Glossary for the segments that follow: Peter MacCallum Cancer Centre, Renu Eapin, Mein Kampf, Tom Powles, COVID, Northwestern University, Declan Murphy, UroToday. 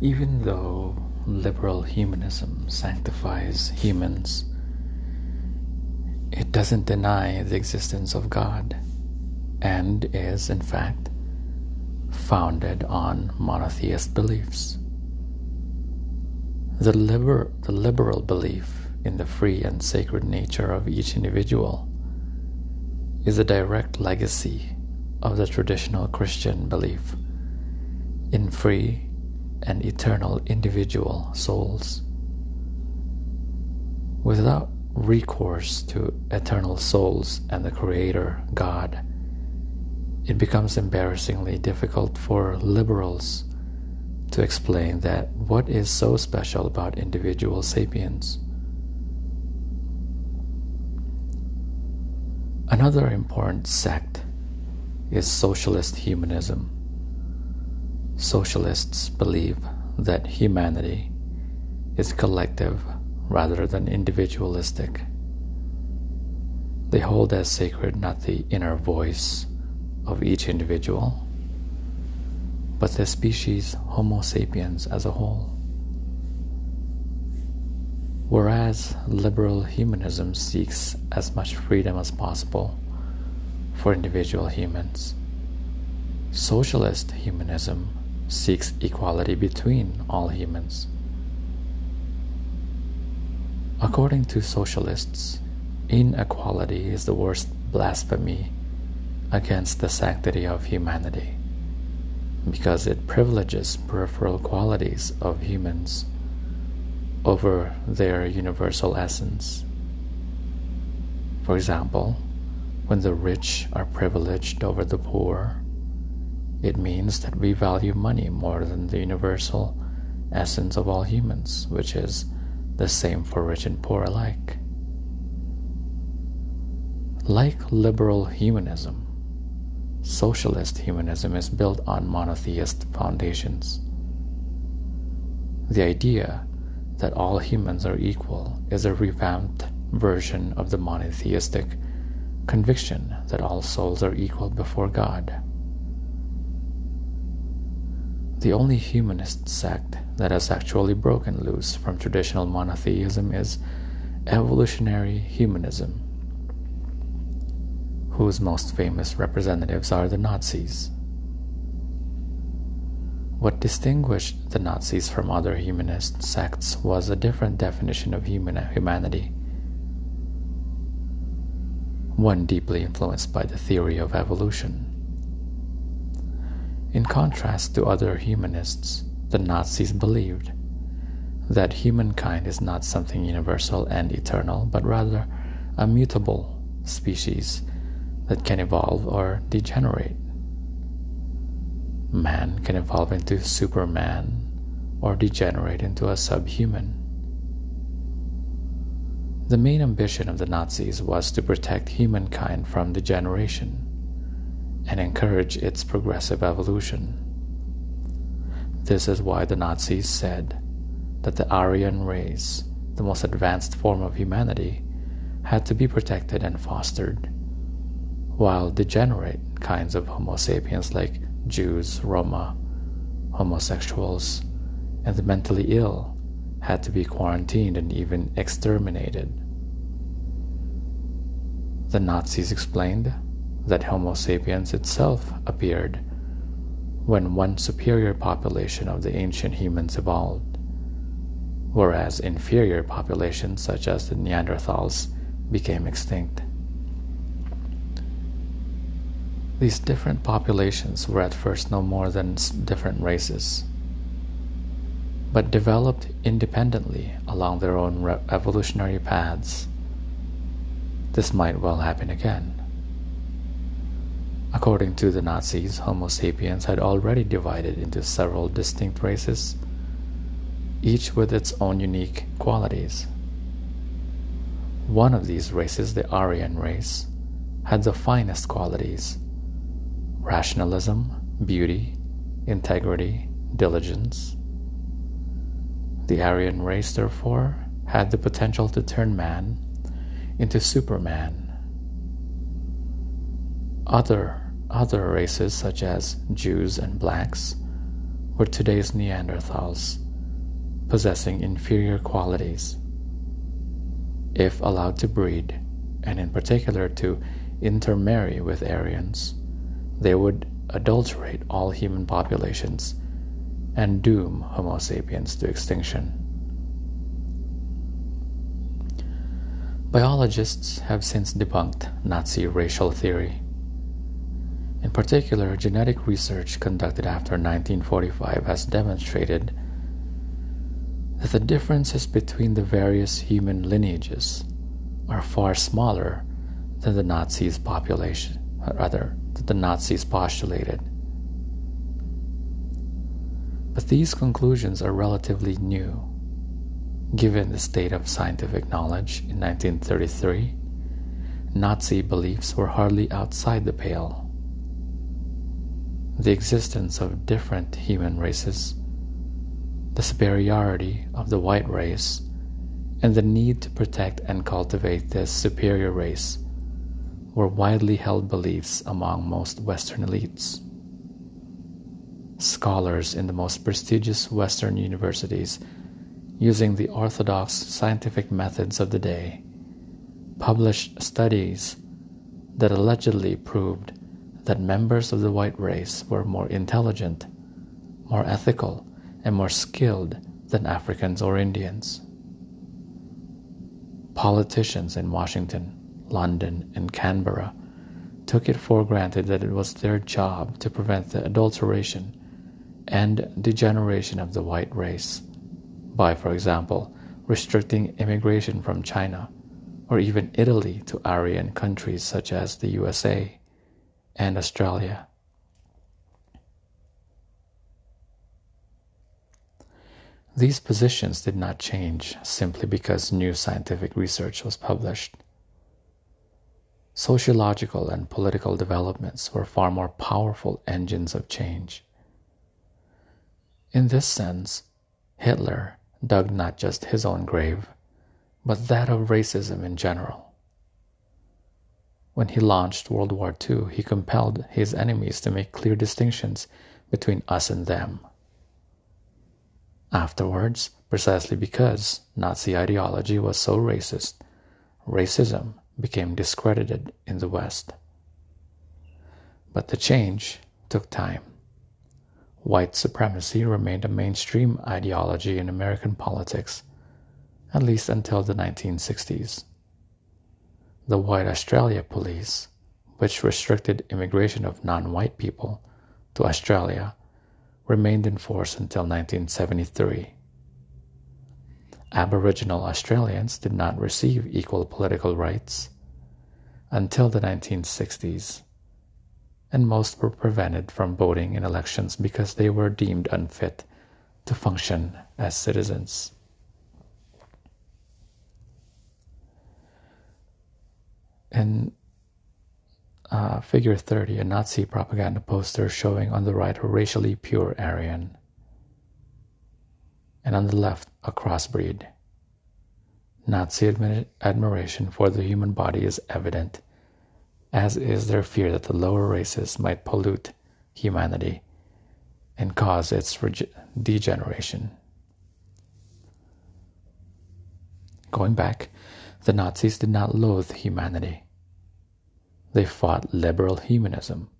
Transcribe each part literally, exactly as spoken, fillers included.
Even though liberal humanism sanctifies humans, it doesn't deny the existence of God and is, in fact, founded on monotheist beliefs. The, liber- the liberal belief in the free and sacred nature of each individual is a direct legacy of the traditional Christian belief in free and eternal individual souls. Without recourse to eternal souls and the Creator, God, it becomes embarrassingly difficult for liberals to explain that what is so special about individual sapiens. Another important sect is socialist humanism. Socialists believe that humanity is collective rather than individualistic. They hold as sacred not the inner voice of each individual, but the species Homo sapiens as a whole. Whereas liberal humanism seeks as much freedom as possible for individual humans, socialist humanism seeks equality between all humans. According to socialists, inequality is the worst blasphemy against the sanctity of humanity, because it privileges peripheral qualities of humans over their universal essence. For example, when the rich are privileged over the poor, it means that we value money more than the universal essence of all humans, which is the same for rich and poor alike. Like liberal humanism, socialist humanism is built on monotheist foundations. The idea that all humans are equal is a revamped version of the monotheistic conviction that all souls are equal before God. The only humanist sect that has actually broken loose from traditional monotheism is evolutionary humanism, whose most famous representatives are the Nazis. What distinguished the Nazis from other humanist sects was a different definition of human humanity, one deeply influenced by the theory of evolution. In contrast to other humanists, the Nazis believed that humankind is not something universal and eternal, but rather a mutable species that can evolve or degenerate. Man can evolve into Superman or degenerate into a subhuman. The main ambition of the Nazis was to protect humankind from degeneration and encourage its progressive evolution. This is why the Nazis said that the Aryan race, the most advanced form of humanity, had to be protected and fostered, while degenerate kinds of Homo sapiens like Jews, Roma, homosexuals, and the mentally ill had to be quarantined and even exterminated. The Nazis explained that Homo sapiens itself appeared when one superior population of the ancient humans evolved, whereas inferior populations such as the Neanderthals became extinct. These different populations were at first no more than different races, but developed independently along their own re- evolutionary paths. This might well happen again. According to the Nazis, Homo sapiens had already divided into several distinct races, each with its own unique qualities. One of these races, the Aryan race, had the finest qualities: rationalism, beauty, integrity, diligence. The Aryan race, therefore, had the potential to turn man into Superman. Other, other races, such as Jews and blacks, were today's Neanderthals, possessing inferior qualities. If allowed to breed, and in particular to intermarry with Aryans, they would adulterate all human populations and doom Homo sapiens to extinction. Biologists have since debunked Nazi racial theory. In particular, genetic research conducted after nineteen forty-five has demonstrated that the differences between the various human lineages are far smaller than the Nazis population, or rather, that the Nazis postulated. But these conclusions are relatively new, given the state of scientific knowledge in nineteen thirty-three. Nazi beliefs were hardly outside the pale. The existence of different human races, the superiority of the white race, and the need to protect and cultivate this superior race were widely held beliefs among most Western elites. Scholars in the most prestigious Western universities, using the orthodox scientific methods of the day, published studies that allegedly proved that members of the white race were more intelligent, more ethical, and more skilled than Africans or Indians. Politicians in Washington, London, and Canberra took it for granted that it was their job to prevent the adulteration and degeneration of the white race by, for example, restricting immigration from China or even Italy to Aryan countries such as the U S A and Australia. These positions did not change simply because new scientific research was published. Sociological and political developments were far more powerful engines of change. In this sense, Hitler dug not just his own grave, but that of racism in general. When he launched World War Two, he compelled his enemies to make clear distinctions between us and them. Afterwards, precisely because Nazi ideology was so racist, racism became discredited in the West. But the change took time. White supremacy remained a mainstream ideology in American politics, at least until the nineteen sixties. The White Australia Police, which restricted immigration of non-white people to Australia, remained in force until nineteen seventy-three. Aboriginal Australians did not receive equal political rights until the nineteen sixties, and most were prevented from voting in elections because they were deemed unfit to function as citizens. In uh, figure thirty, a Nazi propaganda poster showing on the right a racially pure Aryan, and on the left, a crossbreed. Nazi admi- admiration for the human body is evident, as is their fear that the lower races might pollute humanity and cause its rege- degeneration. Going back, the Nazis did not loathe humanity. They fought liberal humanism,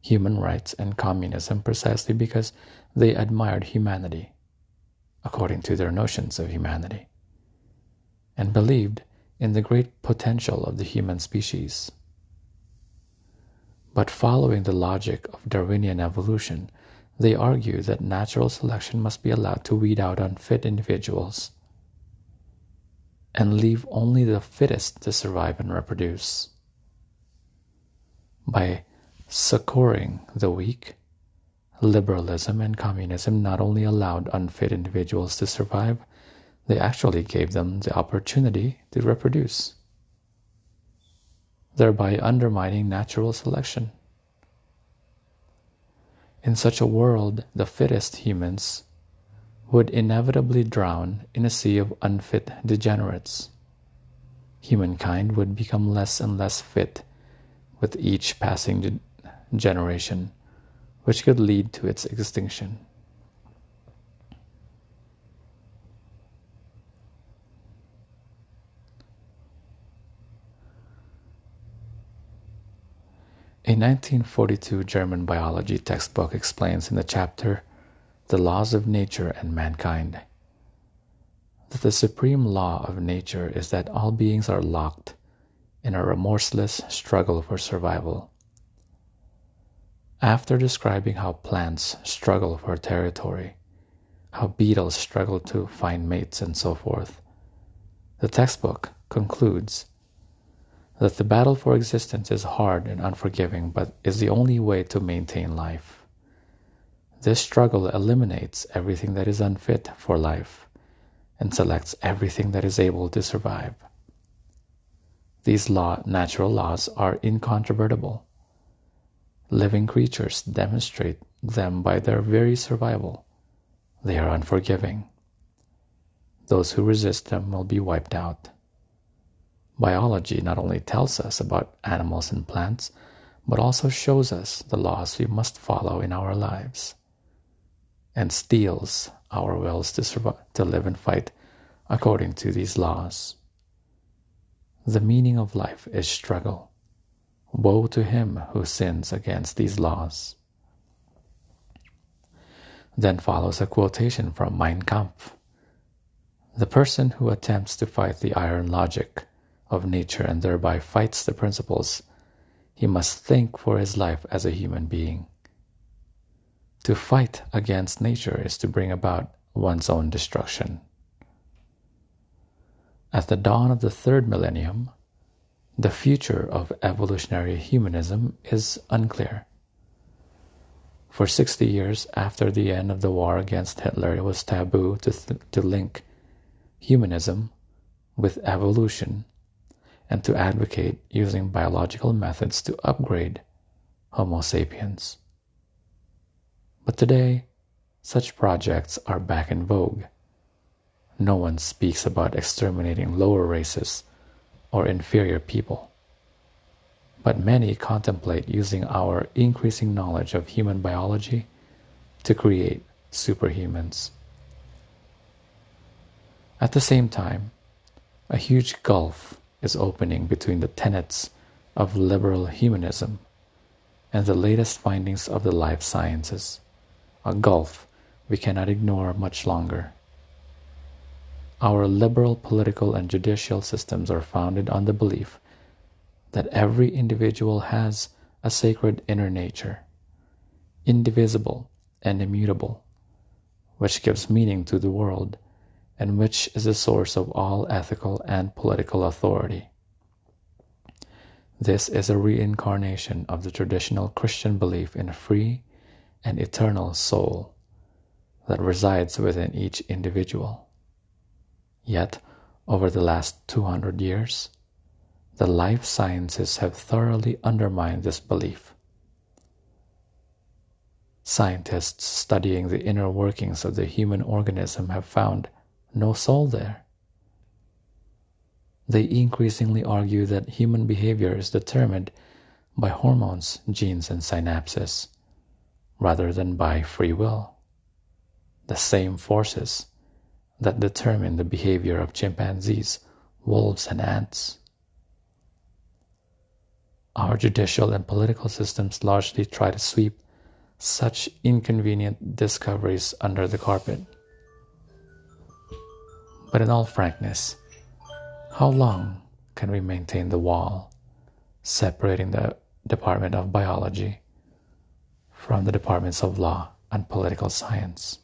human rights, and communism precisely because they admired humanity, according to their notions of humanity, and believed in the great potential of the human species. But following the logic of Darwinian evolution, they argue that natural selection must be allowed to weed out unfit individuals and leave only the fittest to survive and reproduce. By succoring the weak, liberalism and communism not only allowed unfit individuals to survive, they actually gave them the opportunity to reproduce, thereby undermining natural selection. In such a world, the fittest humans would inevitably drown in a sea of unfit degenerates. Humankind would become less and less fit with each passing generation, which could lead to its extinction. A nineteen forty-two German biology textbook explains in the chapter "The Laws of Nature and Mankind" that the supreme law of nature is that all beings are locked in a remorseless struggle for survival. After describing how plants struggle for territory, how beetles struggle to find mates, and so forth, the textbook concludes that the battle for existence is hard and unforgiving, but is the only way to maintain life. This struggle eliminates everything that is unfit for life and selects everything that is able to survive. These law, natural laws are incontrovertible. Living creatures demonstrate them by their very survival. They are unforgiving. Those who resist them will be wiped out. Biology not only tells us about animals and plants, but also shows us the laws we must follow in our lives, and steals our wills to survive, to live and fight according to these laws. The meaning of life is struggle. Woe to him who sins against these laws. Then follows a quotation from Mein Kampf. The person who attempts to fight the iron logic of nature and thereby fights the principles, he must think for his life as a human being. To fight against nature is to bring about one's own destruction. At the dawn of the third millennium, the future of evolutionary humanism is unclear. For sixty years after the end of the war against Hitler, it was taboo to, th- to link humanism with evolution and to advocate using biological methods to upgrade Homo sapiens. But today, such projects are back in vogue. No one speaks about exterminating lower races or inferior people, but many contemplate using our increasing knowledge of human biology to create superhumans. At the same time, a huge gulf is opening between the tenets of liberal humanism and the latest findings of the life sciences, a gulf we cannot ignore much longer. Our liberal political and judicial systems are founded on the belief that every individual has a sacred inner nature, indivisible and immutable, which gives meaning to the world and which is the source of all ethical and political authority. This is a reincarnation of the traditional Christian belief in a free and eternal soul that resides within each individual. Yet, over the last two hundred years, the life sciences have thoroughly undermined this belief. Scientists studying the inner workings of the human organism have found no soul there. They increasingly argue that human behavior is determined by hormones, genes, and synapses, rather than by free will. The same forces that determine the behavior of chimpanzees, wolves, and ants. Our judicial and political systems largely try to sweep such inconvenient discoveries under the carpet. But in all frankness, how long can we maintain the wall separating the Department of Biology from the departments of law and political science?